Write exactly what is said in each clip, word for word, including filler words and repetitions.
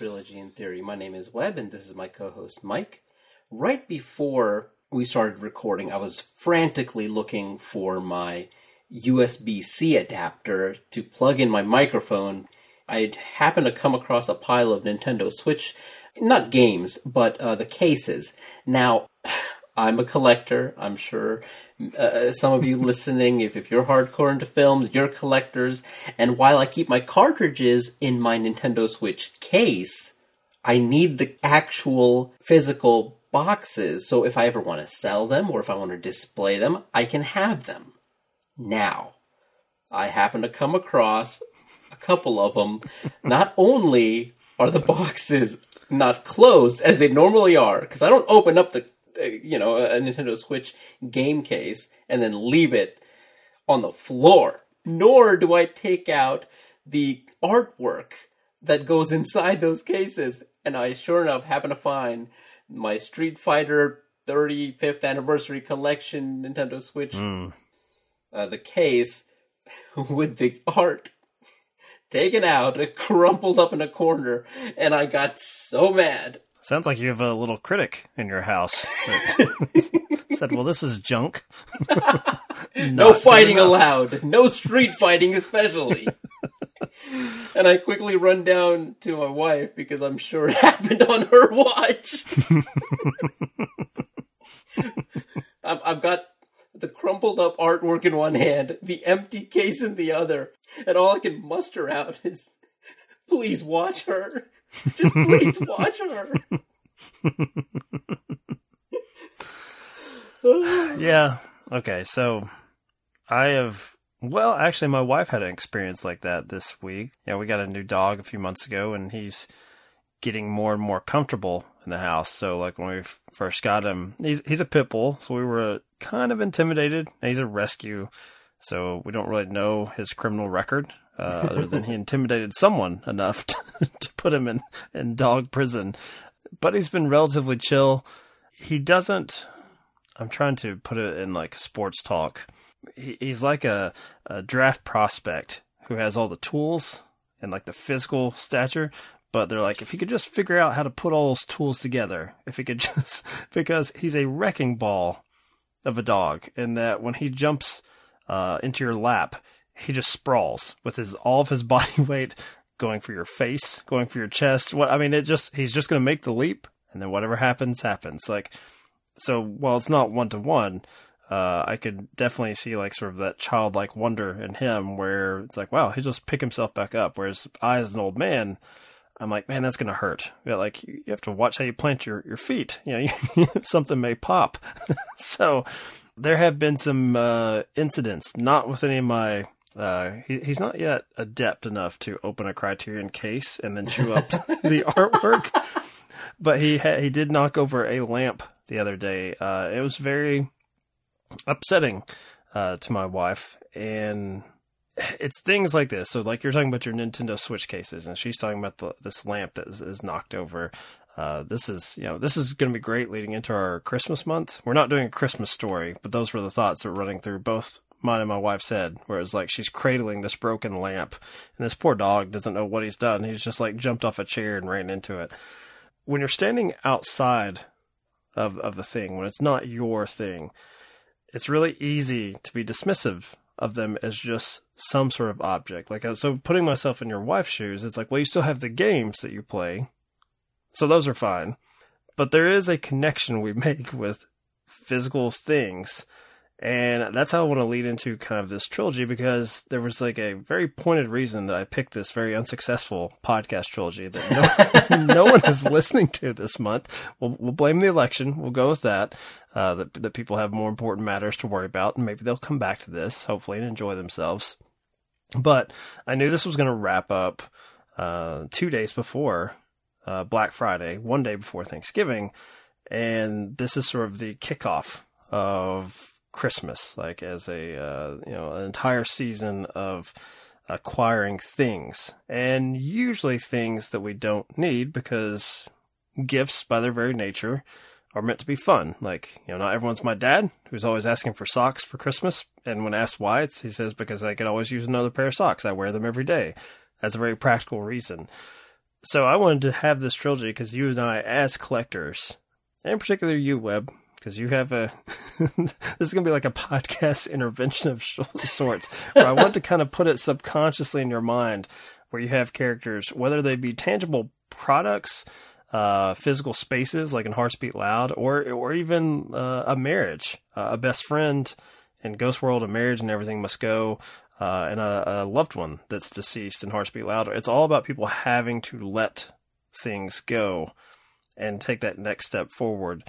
Trilogy in Theory. My name is Webb, and this is my co-host, Mike. Right before we started recording, I was frantically looking for my U S B C adapter to plug in my microphone. I happened to come across a pile of Nintendo Switch, not games, but uh, the cases. Now, I'm a collector, I'm sure. Uh, some of you listening, if, if you're hardcore into films, you're collectors. And while I keep my cartridges in my Nintendo Switch case, I need the actual physical boxes. So if I ever want to sell them or if I want to display them, I can have them. Now, I happen to come across a couple of them. Not only are the boxes not closed as they normally are, because I don't open up the you know, a Nintendo Switch game case and then leave it on the floor. Nor do I take out the artwork that goes inside those cases. And I sure enough happen to find my Street Fighter thirty-fifth Anniversary Collection Nintendo Switch, mm. uh, the case with the art taken out, it crumpled up in a corner, and I got so mad. Sounds like you have a little critic in your house that said, well, this is junk. No fighting allowed. No street fighting especially. And I quickly run down to my wife because I'm sure it happened on her watch. I've got the crumpled up artwork in one hand, the empty case in the other, and all I can muster out is, please watch her. Just please watch her. Yeah. Okay. So I have, well, actually my wife had an experience like that this week. Yeah. We got a new dog a few months ago and he's getting more and more comfortable in the house. So like when we first got him, he's, he's a pit bull. So we were kind of intimidated and he's a rescue. So we don't really know his criminal record. Uh, other than he intimidated someone enough to, to put him in, in dog prison. But he's been relatively chill. He doesn't... I'm trying to put it in like sports talk. He, he's like a, a draft prospect who has all the tools and like the physical stature. But they're like, if he could just figure out how to put all those tools together. If he could just... Because he's a wrecking ball of a dog. In that when he jumps uh, into your lap... He just sprawls with his all of his body weight going for your face, going for your chest. What I mean, it just he's just going to make the leap, and then whatever happens, happens. Like so, while it's not one to one, I could definitely see like sort of that childlike wonder in him, where it's like, wow, he just pick himself back up. Whereas I, as an old man, I'm like, man, that's going to hurt. Yeah, like you have to watch how you plant your your feet. You know, something may pop. So there have been some uh, incidents, not with any of my. Uh, he, he's not yet adept enough to open a Criterion case and then chew up the artwork, but he ha- he did knock over a lamp the other day. Uh, it was very upsetting uh, to my wife, and it's things like this. So, like you're talking about your Nintendo Switch cases, and she's talking about the, this lamp that is, is knocked over. Uh, this is, you know, this is going to be great leading into our Christmas month. We're not doing a Christmas story, but those were the thoughts that were running through both. Mine and my wife's head, where it's like she's cradling this broken lamp and this poor dog doesn't know what he's done. He's just like jumped off a chair and ran into it. When you're standing outside of, of the thing, when it's not your thing, it's really easy to be dismissive of them as just some sort of object. Like, so putting myself in your wife's shoes, it's like, well, you still have the games that you play. So those are fine, but there is a connection we make with physical things. And that's how I want to lead into kind of this trilogy, because there was like a very pointed reason that I picked this very unsuccessful podcast trilogy that no, no one is listening to this month. We'll, we'll blame the election. We'll go with that, uh, that, that people have more important matters to worry about. And maybe they'll come back to this, hopefully, and enjoy themselves. But I knew this was going to wrap up uh, two days before uh, Black Friday, one day before Thanksgiving. And this is sort of the kickoff of Christmas, like as a uh, you know an entire season of acquiring things, and usually things that we don't need, because gifts by their very nature are meant to be fun. Like, you know, not everyone's my dad, who's always asking for socks for Christmas, and when asked why, it's, he says because I could always use another pair of socks. I wear them every day. That's a very practical reason. So I wanted to have this trilogy because you and I, as collectors, and in particular you, Webb, because you have a... this is going to be like a podcast intervention of sorts, where I want to kind of put it subconsciously in your mind, where you have characters, whether they be tangible products, uh, physical spaces, like in Hearts Beat Loud, or or even uh, a marriage, uh, a best friend, in Ghost World, a marriage and Everything Must Go, uh, and a, a loved one that's deceased in Hearts Beat Loud. It's all about people having to let things go and take that next step forward.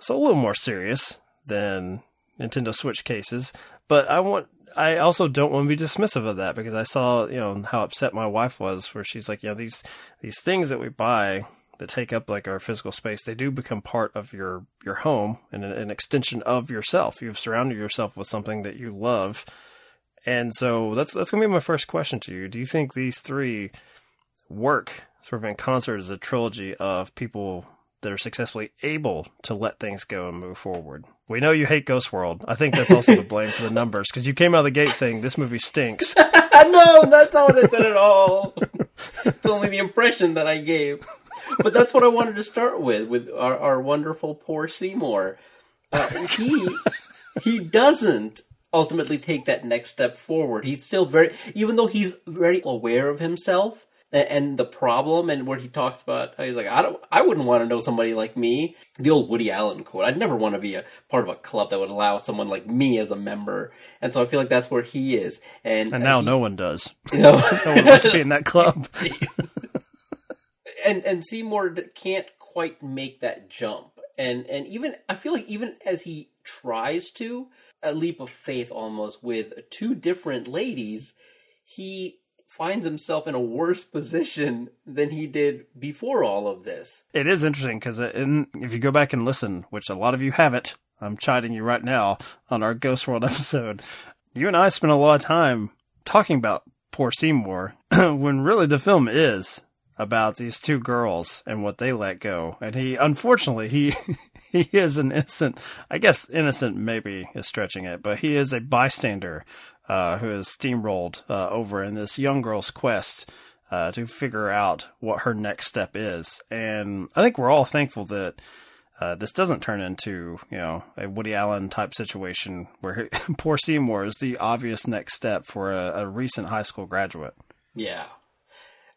So a little more serious than Nintendo Switch cases, but I want... I also don't want to be dismissive of that, because I saw, you know, how upset my wife was, where she's like, you know, these, these things that we buy that take up like our physical space, they do become part of your, your home and an extension of yourself. You've surrounded yourself with something that you love. And so that's, that's going to be my first question to you. Do you think these three work sort of in concert as a trilogy of people that are successfully able to let things go and move forward? We know you hate Ghost World. I think that's also the blame for the numbers, because you came out of the gate saying this movie stinks. No, that's not what I said at all. It's only the impression that I gave. But that's what I wanted to start with, with our, our wonderful poor Seymour. Uh, he he doesn't ultimately take that next step forward. He's still very, even though he's very aware of himself, and the problem, and where he talks about, he's like, I don't, I wouldn't want to know somebody like me. The old Woody Allen quote, I'd never want to be a part of a club that would allow someone like me as a member. And so I feel like that's where he is. And, and now uh, he, no one does. You know? No one wants to be in that club. and and Seymour can't quite make that jump. And and even, I feel like even as he tries to, a leap of faith almost with two different ladies, he... finds himself in a worse position than he did before all of this. It is interesting, because if you go back and listen, which a lot of you haven't, I'm chiding you right now on our Ghost World episode, you and I spent a lot of time talking about poor Seymour, when really the film is about these two girls and what they let go. And he, unfortunately, he he is an innocent, I guess innocent maybe is stretching it, but he is a bystander Uh, who is steamrolled uh, over in this young girl's quest uh, to figure out what her next step is. And I think we're all thankful that uh, this doesn't turn into, you know, a Woody Allen type situation where he, poor Seymour is the obvious next step for a, a recent high school graduate. Yeah.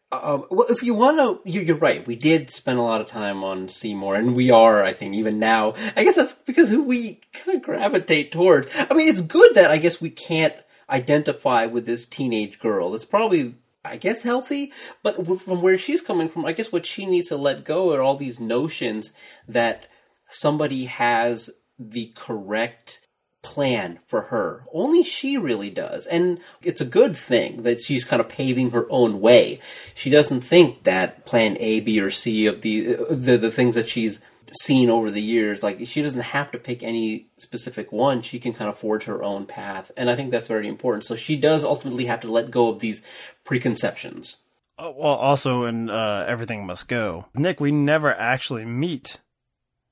Um, well, if you want to, you, you're right. We did spend a lot of time on Seymour, and we are, I think, even now. I guess that's because who we kind of gravitate towards. I mean, it's good that I guess we can't identify with this teenage girl. It's probably, I guess, healthy, but from where she's coming from, I guess what she needs to let go are all these notions that somebody has the correct plan for her. Only she really does. And it's a good thing that she's kind of paving her own way. She doesn't think that plan A, B, or C of the the, the things that she's seen over the years, like, she doesn't have to pick any specific one. She can kind of forge her own path, and I think that's very important. So she does ultimately have to let go of these preconceptions. Oh, well, also in uh, Everything Must Go, Nick, we never actually meet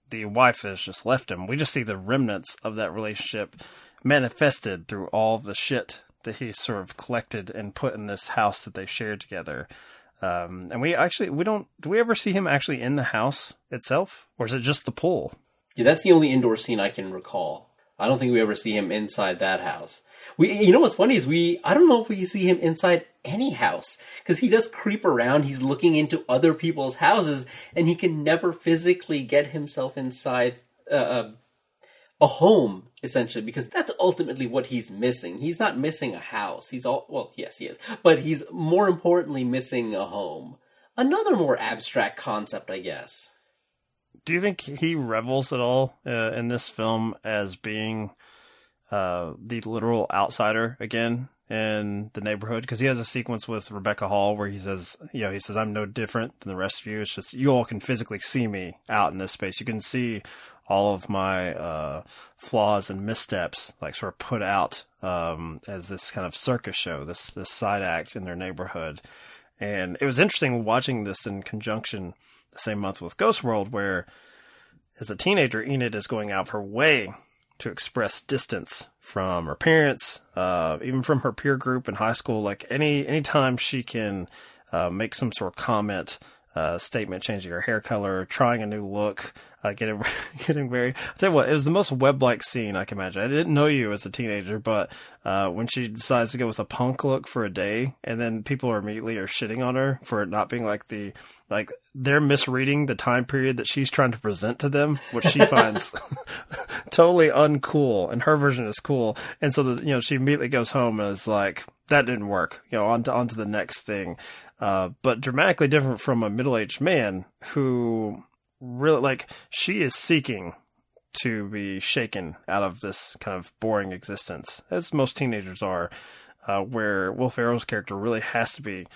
the wife that's just left him. We just see the remnants of that relationship manifested through all the shit that he sort of collected and put in this house that they shared together. Um, and we actually, we don't, do we ever see him actually in the house itself? Or is it just the pool? Yeah, that's the only indoor scene I can recall. I don't think we ever see him inside that house. We, you know what's funny is we, I don't know if we see him inside any house. Because he does creep around, he's looking into other people's houses, and he can never physically get himself inside uh, a home, essentially. Because that's ultimately what he's missing. He's not missing a house. He's all, well, yes, he is. But he's more importantly missing a home. Another more abstract concept, I guess. Do you think he revels at all uh, in this film as being uh, the literal outsider again in the neighborhood? Because he has a sequence with Rebecca Hall where he says, you know, he says, I'm no different than the rest of you. It's just you all can physically see me out in this space. You can see all of my uh, flaws and missteps, like sort of put out um, as this kind of circus show, this this side act in their neighborhood. And it was interesting watching this in conjunction same month with Ghost World, where as a teenager, Enid is going out of her way to express distance from her parents, uh, even from her peer group in high school. Like any, anytime she can uh, make some sort of comment, uh, statement, changing her hair color, trying a new look, uh, getting, getting very, I'll tell you what, it was the most web-like scene I can imagine. I didn't know you as a teenager, but, uh, when she decides to go with a punk look for a day, and then people are immediately are shitting on her for not being like the, like, they're misreading the time period that she's trying to present to them, which she finds totally uncool, and her version is cool. And so, the, you know, she immediately goes home and is like, that didn't work, you know, on to, on to the next thing. Uh, but dramatically different from a middle-aged man who really, like, she is seeking to be shaken out of this kind of boring existence, as most teenagers are, uh, where Will Ferrell's character really has to be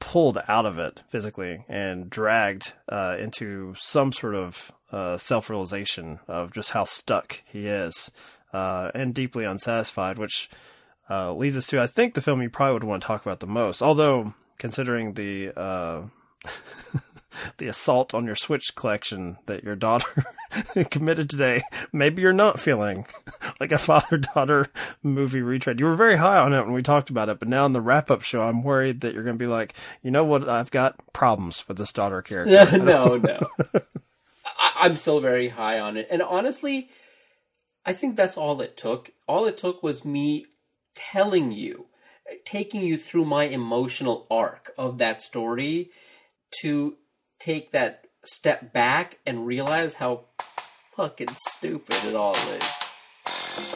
pulled out of it physically and dragged uh, into some sort of uh, self-realization of just how stuck he is uh, and deeply unsatisfied, which uh, leads us to, I think, the film you probably would want to talk about the most, although... Considering the uh, the assault on your Switch collection that your daughter committed today, maybe you're not feeling like a father-daughter movie retread. You were very high on it when we talked about it, but now in the wrap-up show, I'm worried that you're going to be like, you know what, I've got problems with this daughter character. Yeah, no, no. I- I'm still very high on it. And honestly, I think that's all it took. All it took was me telling you, taking you through my emotional arc of that story to take that step back and realize how fucking stupid it all is.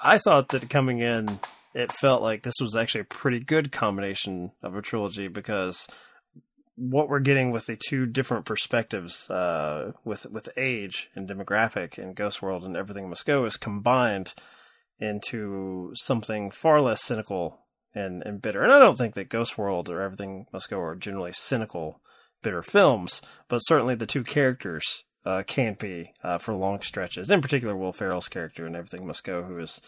I thought that coming in, it felt like this was actually a pretty good combination of a trilogy, because what we're getting with the two different perspectives, uh, with with age and demographic and Ghost World and Everything Must Go, is combined into something far less cynical and, and bitter. And I don't think that Ghost World or Everything Must Go are generally cynical, bitter films, but certainly the two characters... Uh, can be uh, for long stretches. In particular, Will Ferrell's character in Everything Must Go, who is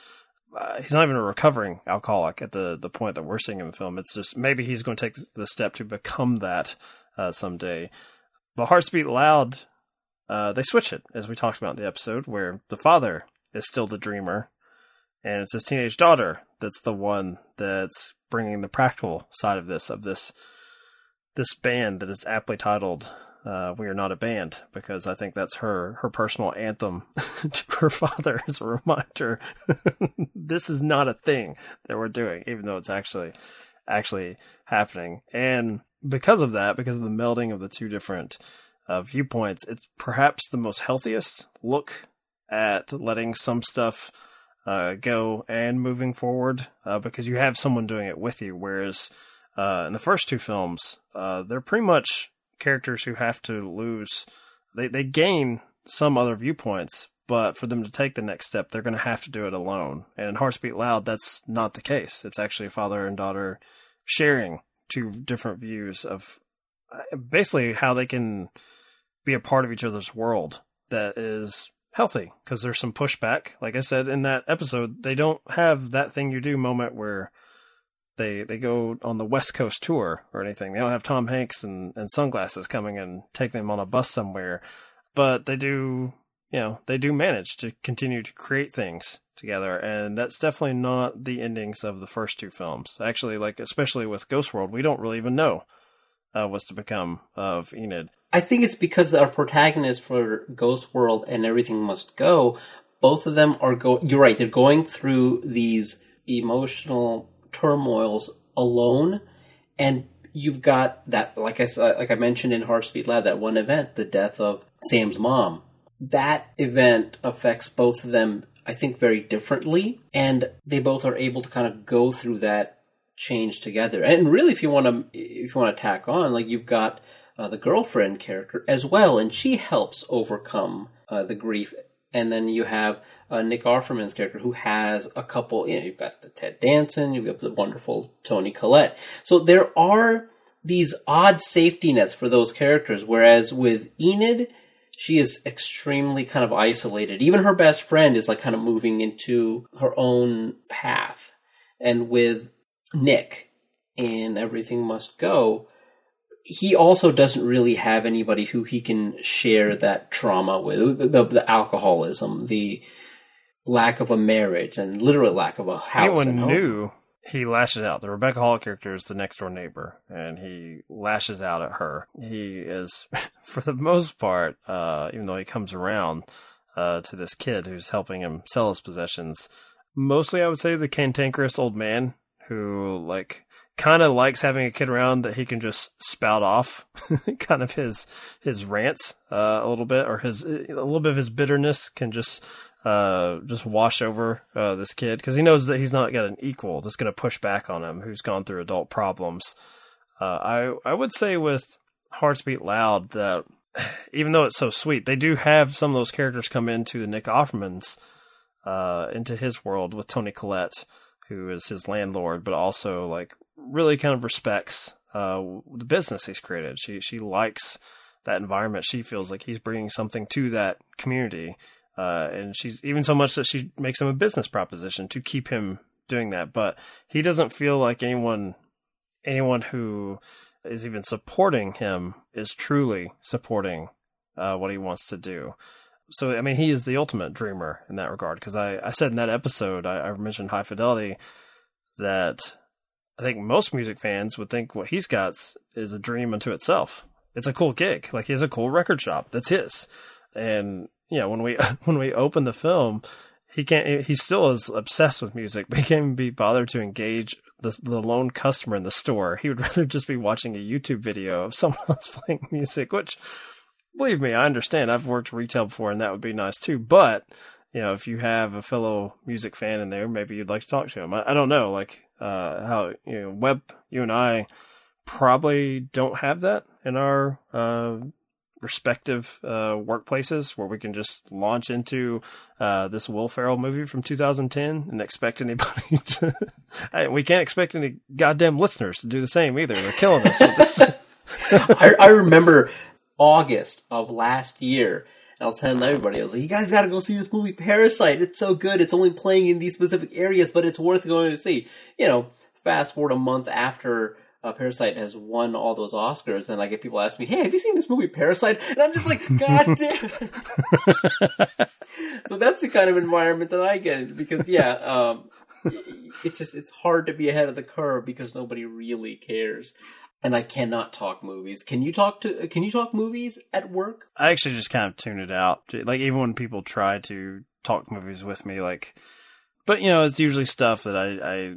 uh, he's not even a recovering alcoholic at the the point that we're seeing in the film. It's just maybe he's going to take the step to become that uh, someday. But Hearts Beat Loud, uh, they switch it, as we talked about in the episode, where the father is still the dreamer, and it's his teenage daughter that's the one that's bringing the practical side of this of this this band that is aptly titled. Uh, we are not a band, because I think that's her, her personal anthem to her father as a reminder. This is not a thing that we're doing, even though it's actually, actually happening. And because of that, because of the melding of the two different uh, viewpoints, it's perhaps the most healthiest look at letting some stuff uh, go and moving forward, uh, because you have someone doing it with you. Whereas uh, in the first two films, uh, they're pretty much characters who have to lose, they, they gain some other viewpoints, but for them to take the next step, they're going to have to do it alone. And in Hearts Beat Loud, that's not the case. It's actually father and daughter sharing two different views of basically how they can be a part of each other's world that is healthy, because there's some pushback. Like I said in that episode, they don't have that thing you do moment where They they go on the West Coast tour or anything. They don't have Tom Hanks and, and sunglasses coming and take them on a bus somewhere. But they do, you know, they do manage to continue to create things together. And that's definitely not the endings of the first two films. Actually, like, especially with Ghost World, we don't really even know uh, what's to become of Enid. I think it's because our protagonists for Ghost World and Everything Must Go, both of them are go. You're right. They're going through these emotional turmoils alone, and you've got that, like I like I mentioned in Hearts Beat Loud, that one event, the death of Sam's mom. That event affects both of them, I think, very differently, and they both are able to kind of go through that change together. And really, if you want to, if you want to tack on, like, you've got uh, the girlfriend character as well, and she helps overcome uh, the grief. And then you have uh, Nick Offerman's character, who has a couple. You know, you've got the Ted Danson, you've got the wonderful Toni Collette. So there are these odd safety nets for those characters. Whereas with Enid, she is extremely kind of isolated. Even her best friend is like kind of moving into her own path. And with Nick in Everything Must Go, he also doesn't really have anybody who he can share that trauma with. The, the, the alcoholism, the lack of a marriage, and literal lack of a house. Anyone knew he lashes out. The Rebecca Hall character is the next door neighbor, and he lashes out at her. He is, for the most part, uh, even though he comes around uh, to this kid who's helping him sell his possessions, mostly I would say the cantankerous old man who, like, kind of likes having a kid around that he can just spout off kind of his his rants uh, a little bit, or his a little bit of his bitterness can just uh, just wash over uh, this kid, because he knows that he's not got an equal that's going to push back on him, who's gone through adult problems. Uh, I I would say with Hearts Beat Loud that even though it's so sweet, they do have some of those characters come into the Nick Offerman's uh, into his world with Toni Collette, who is his landlord, but also like really kind of respects uh, the business he's created. She she likes that environment. She feels like he's bringing something to that community. Uh, and she's even so much that she makes him a business proposition to keep him doing that. But he doesn't feel like anyone anyone who is even supporting him is truly supporting uh, what he wants to do. So, I mean, he is the ultimate dreamer in that regard. Because I, I said in that episode, I, I mentioned High Fidelity, that I think most music fans would think what he's got is a dream unto itself. It's a cool gig. Like, he has a cool record shop. That's his. And, you know, when we, when we open the film, he can't, he still is obsessed with music, but he can't be bothered to engage the, the lone customer in the store. He would rather just be watching a YouTube video of someone else playing music, which, believe me, I understand. I've worked retail before and that would be nice too. But, you know, if you have a fellow music fan in there, maybe you'd like to talk to him. I, I don't know. Like, Uh, how, you know, Webb, you and I probably don't have that in our uh, respective uh, workplaces, where we can just launch into uh, this Will Ferrell movie from two thousand ten and expect anybody to... I, we can't expect any goddamn listeners to do the same either. They're killing us with this. I, I remember August of last year, I was telling everybody, I was like, you guys got to go see this movie, Parasite. It's so good. It's only playing in these specific areas, but it's worth going to see. You know, fast forward a month after uh, Parasite has won all those Oscars, and I get people asking me, hey, have you seen this movie, Parasite? And I'm just like, God damn it. So that's the kind of environment that I get in, because, yeah, um, it's just, it's hard to be ahead of the curve because nobody really cares. And I cannot talk movies. Can you talk to? Can you talk movies at work? I actually just kind of tune it out. Like, even when people try to talk movies with me, like, but you know, it's usually stuff that I, I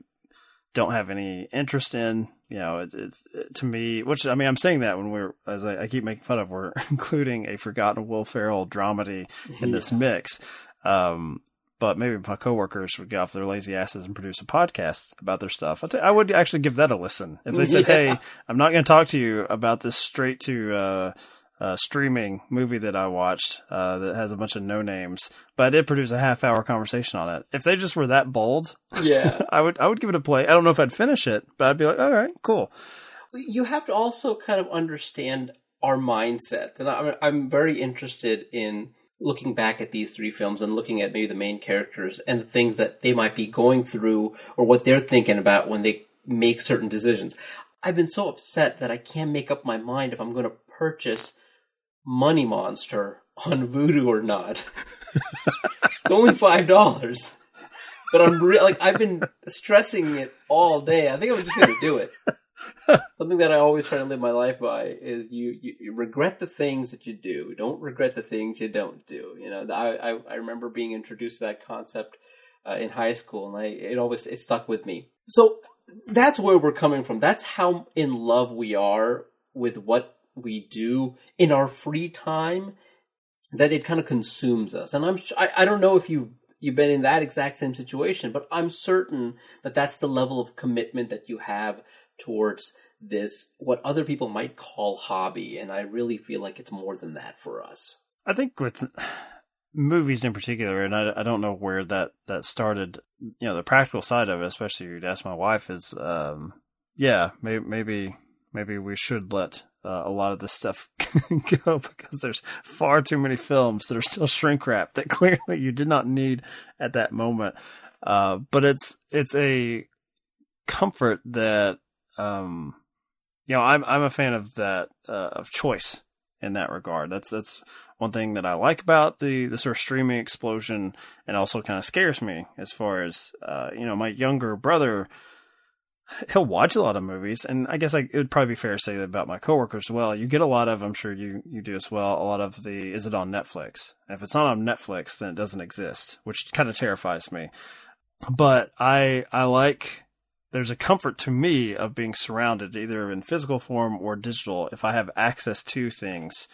don't have any interest in. You know, it's it, it, to me, which I mean, I'm saying that when we're, as I, I keep making fun of, we're including a forgotten Will Ferrell dramedy in yeah. this mix. Um, But maybe my coworkers would get off their lazy asses and produce a podcast about their stuff. I, t- I would actually give that a listen. If they said, yeah. hey, I'm not going to talk to you about this straight to uh, uh, streaming movie that I watched uh, that has a bunch of no names, but I did produce a half hour conversation on it. If they just were that bold, yeah, I would I would give it a play. I don't know if I'd finish it, but I'd be like, all right, cool. You have to also kind of understand our mindset. And I, I'm very interested in looking back at these three films and looking at maybe the main characters and the things that they might be going through or what they're thinking about when they make certain decisions. I've been so upset that I can't make up my mind if I'm going to purchase Money Monster on Vudu or not. It's only five dollars. But I'm re- like, I've been stressing it all day. I think I'm just going to do it. Something that I always try to live my life by is you, you, you regret the things that you do. Don't regret the things you don't do. You know, I, I, I remember being introduced to that concept uh, in high school, and I, it always it stuck with me. So that's where we're coming from. That's how in love we are with what we do in our free time, that it kind of consumes us. And I'm I, I don't know if you you've been in that exact same situation, but I'm certain that that's the level of commitment that you have towards this, what other people might call hobby. And I really feel like it's more than that for us. I think with movies in particular, and I, I don't know where that, that started, you know, the practical side of it, especially if you'd ask my wife, is, um, yeah, maybe, maybe, maybe we should let uh, a lot of this stuff go, because there's far too many films that are still shrink wrapped that clearly you did not need at that moment. Uh, but it's, it's a comfort that, um, you know, I'm, I'm a fan of that, uh, of choice in that regard. That's, that's one thing that I like about the, the sort of streaming explosion, and also kind of scares me as far as, uh, you know, my younger brother, he'll watch a lot of movies, and I guess I, it would probably be fair to say that about my coworkers as well. You get a lot of, I'm sure you, you do as well, a lot of the, is it on Netflix? And if it's not on Netflix, then it doesn't exist, which kind of terrifies me. But I, I like, there's a comfort to me of being surrounded either in physical form or digital. If I have access to things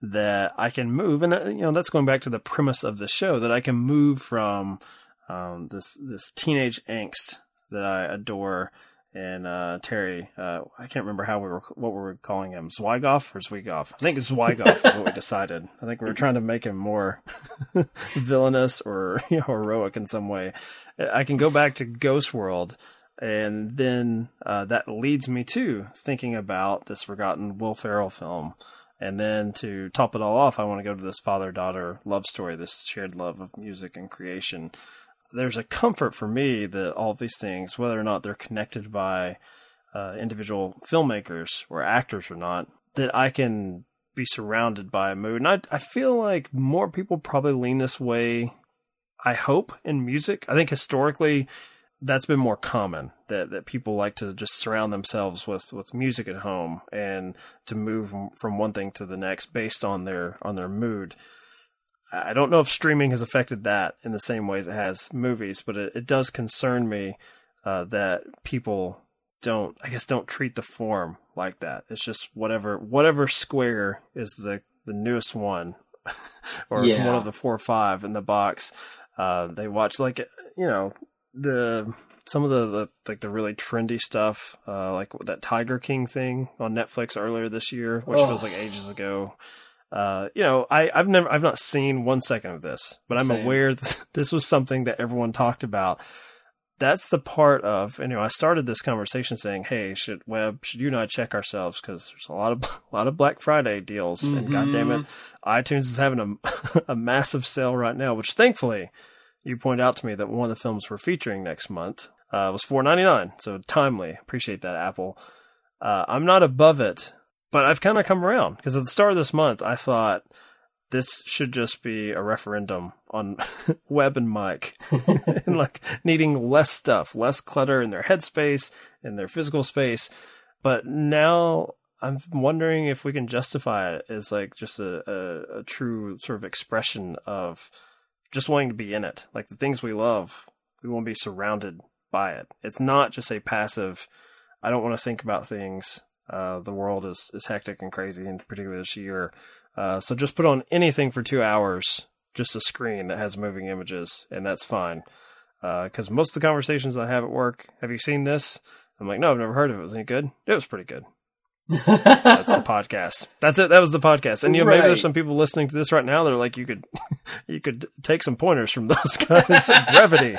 that I can move, and you know, that's going back to the premise of the show, that I can move from, um, this, this teenage angst that I adore. And, uh, Terry, uh, I can't remember how we were, what we were calling him, Zwigoff or Zwigoff. I think Zwigoff is what we decided. I think we were trying to make him more villainous or, you know, heroic in some way. I can go back to Ghost World, and then, uh, that leads me to thinking about this forgotten Will Ferrell film. And then to top it all off, I want to go to this father-daughter love story, this shared love of music and creation. There's a comfort for me that all of these things, whether or not they're connected by uh, individual filmmakers or actors or not, that I can be surrounded by a mood. And I, I feel like more people probably lean this way, I hope, in music. I think historically that's been more common, that, that people like to just surround themselves with, with music at home and to move from one thing to the next based on their on their mood. I don't know if streaming has affected that in the same ways it has movies, but it, it does concern me uh, that people don't, I guess, don't treat the form like that. It's just whatever, whatever square is the, the newest one or yeah. is one of the four or five in the box. Uh, they watch, like, you know, the, some of the, the like the really trendy stuff, uh, like that Tiger King thing on Netflix earlier this year, which oh. feels like ages ago. Uh, you know, I, I've never, I've not seen one second of this, but I'm Same. aware that this was something that everyone talked about. That's the part of, and, you know, I started this conversation saying, hey, should Webb, should you and I check ourselves? Cause there's a lot of, a lot of Black Friday deals, mm-hmm. and goddammit, iTunes is having a, a massive sale right now, which thankfully you point out to me that one of the films we're featuring next month, uh, was four ninety-nine. So timely. Appreciate that, Apple. Uh, I'm not above it. But I've kind of come around, because at the start of this month, I thought this should just be a referendum on Webb and Mike and like needing less stuff, less clutter in their headspace, in their physical space. But now I'm wondering if we can justify it as like just a, a, a true sort of expression of just wanting to be in it. Like the things we love, we want to be surrounded by it. It's not just a passive, I don't want to think about things. Uh, the world is, is hectic and crazy, in particular this year. Uh, so just put on anything for two hours, just a screen that has moving images, and that's fine. Because uh, most of the conversations I have at work, have you seen this? I'm like, no, I've never heard of it. Was it any good? It was pretty good. That's the podcast. That's it. That was the podcast. And you know, right. maybe there's some people listening to this right now. They're like, you could, you could take some pointers from those guys. Brevity.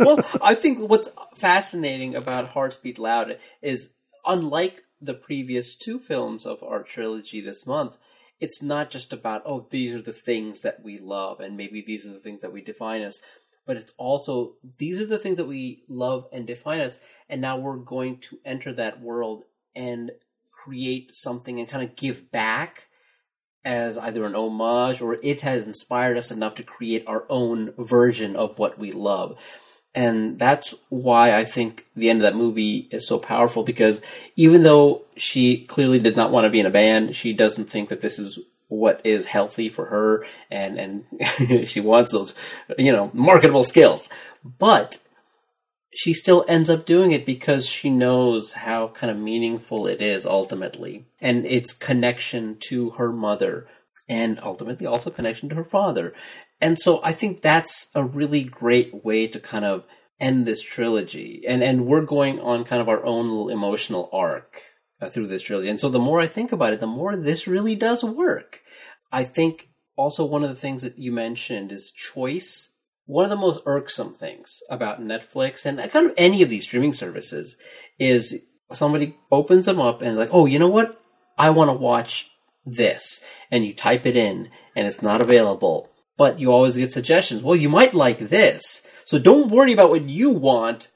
Well, I think what's fascinating about Hearts Beat Loud is, unlike the previous two films of our trilogy this month, it's not just about, oh, these are the things that we love and maybe these are the things that we define us, but it's also, these are the things that we love and define us, and now we're going to enter that world and create something and kind of give back as either an homage or it has inspired us enough to create our own version of what we love. And that's why I think the end of that movie is so powerful, because even though she clearly did not want to be in a band, she doesn't think that this is what is healthy for her, and, and she wants those, you know, marketable skills. But she still ends up doing it because she knows how kind of meaningful it is ultimately. And its connection to her mother, and ultimately also connection to her father. And so I think that's a really great way to kind of end this trilogy. And and we're going on kind of our own little emotional arc uh, through this trilogy. And so the more I think about it, the more this really does work. I think Also, one of the things that you mentioned is choice. One of the most irksome things about Netflix and kind of any of these streaming services is somebody opens them up and like, oh, you know what? I want to watch this. And you type it in and it's not available. But you always get suggestions. Well, you might like this. So don't worry about what you want.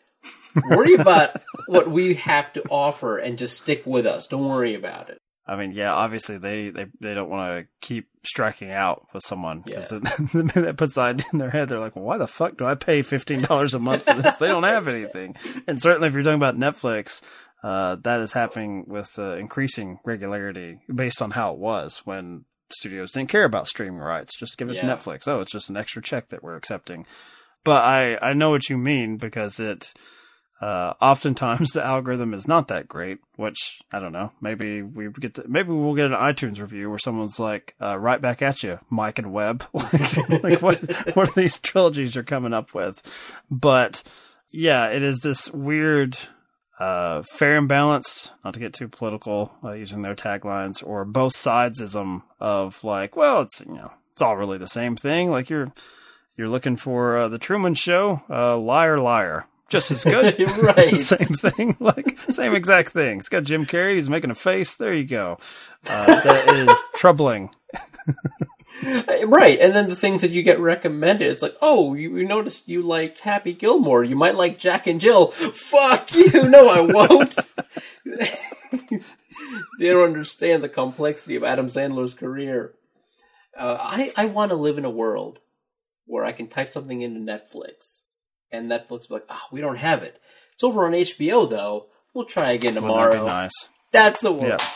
Worry about what we have to offer and just stick with us. Don't worry about it. I mean, yeah, obviously they, they, they don't want to keep striking out with someone. Because yeah. the, the minute that puts that in their head, they're like, well, why the fuck do I pay fifteen dollars a month for this? They don't have anything. And certainly if you're talking about Netflix, uh, that is happening with uh, increasing regularity based on how it was when studios didn't care about streaming rights. Just give it yeah. to Netflix. Oh, it's just an extra check that we're accepting. But I, I know what you mean because it... Uh, oftentimes the algorithm is not that great, which I don't know. Maybe we get to, maybe we'll get an iTunes review where someone's like, uh, "Right back at you, Mike and Webb." like, like what what are these trilogies you're coming up with? But yeah, it is this weird, uh, fair and balanced. Not to get too political, uh, using their taglines or both sidesism of like, well, it's you know, it's all really the same thing. Like you're you're looking for uh, the Truman Show, uh, Liar Liar. Just as good. Right. Same thing. Like, same exact thing. It's got Jim Carrey. He's making a face. There you go. Uh, that is troubling. Right. And then the things that you get recommended, it's like, oh, you, you noticed you liked Happy Gilmore. You might like Jack and Jill. Fuck you. No, I won't. They don't understand the complexity of Adam Sandler's career. Uh, I, I want to live in a world where I can type something into Netflix. And Netflix be like, ah, oh, we don't have it. It's over on H B O, though. We'll try again tomorrow. Well, that'd be nice. That's the one. Yeah.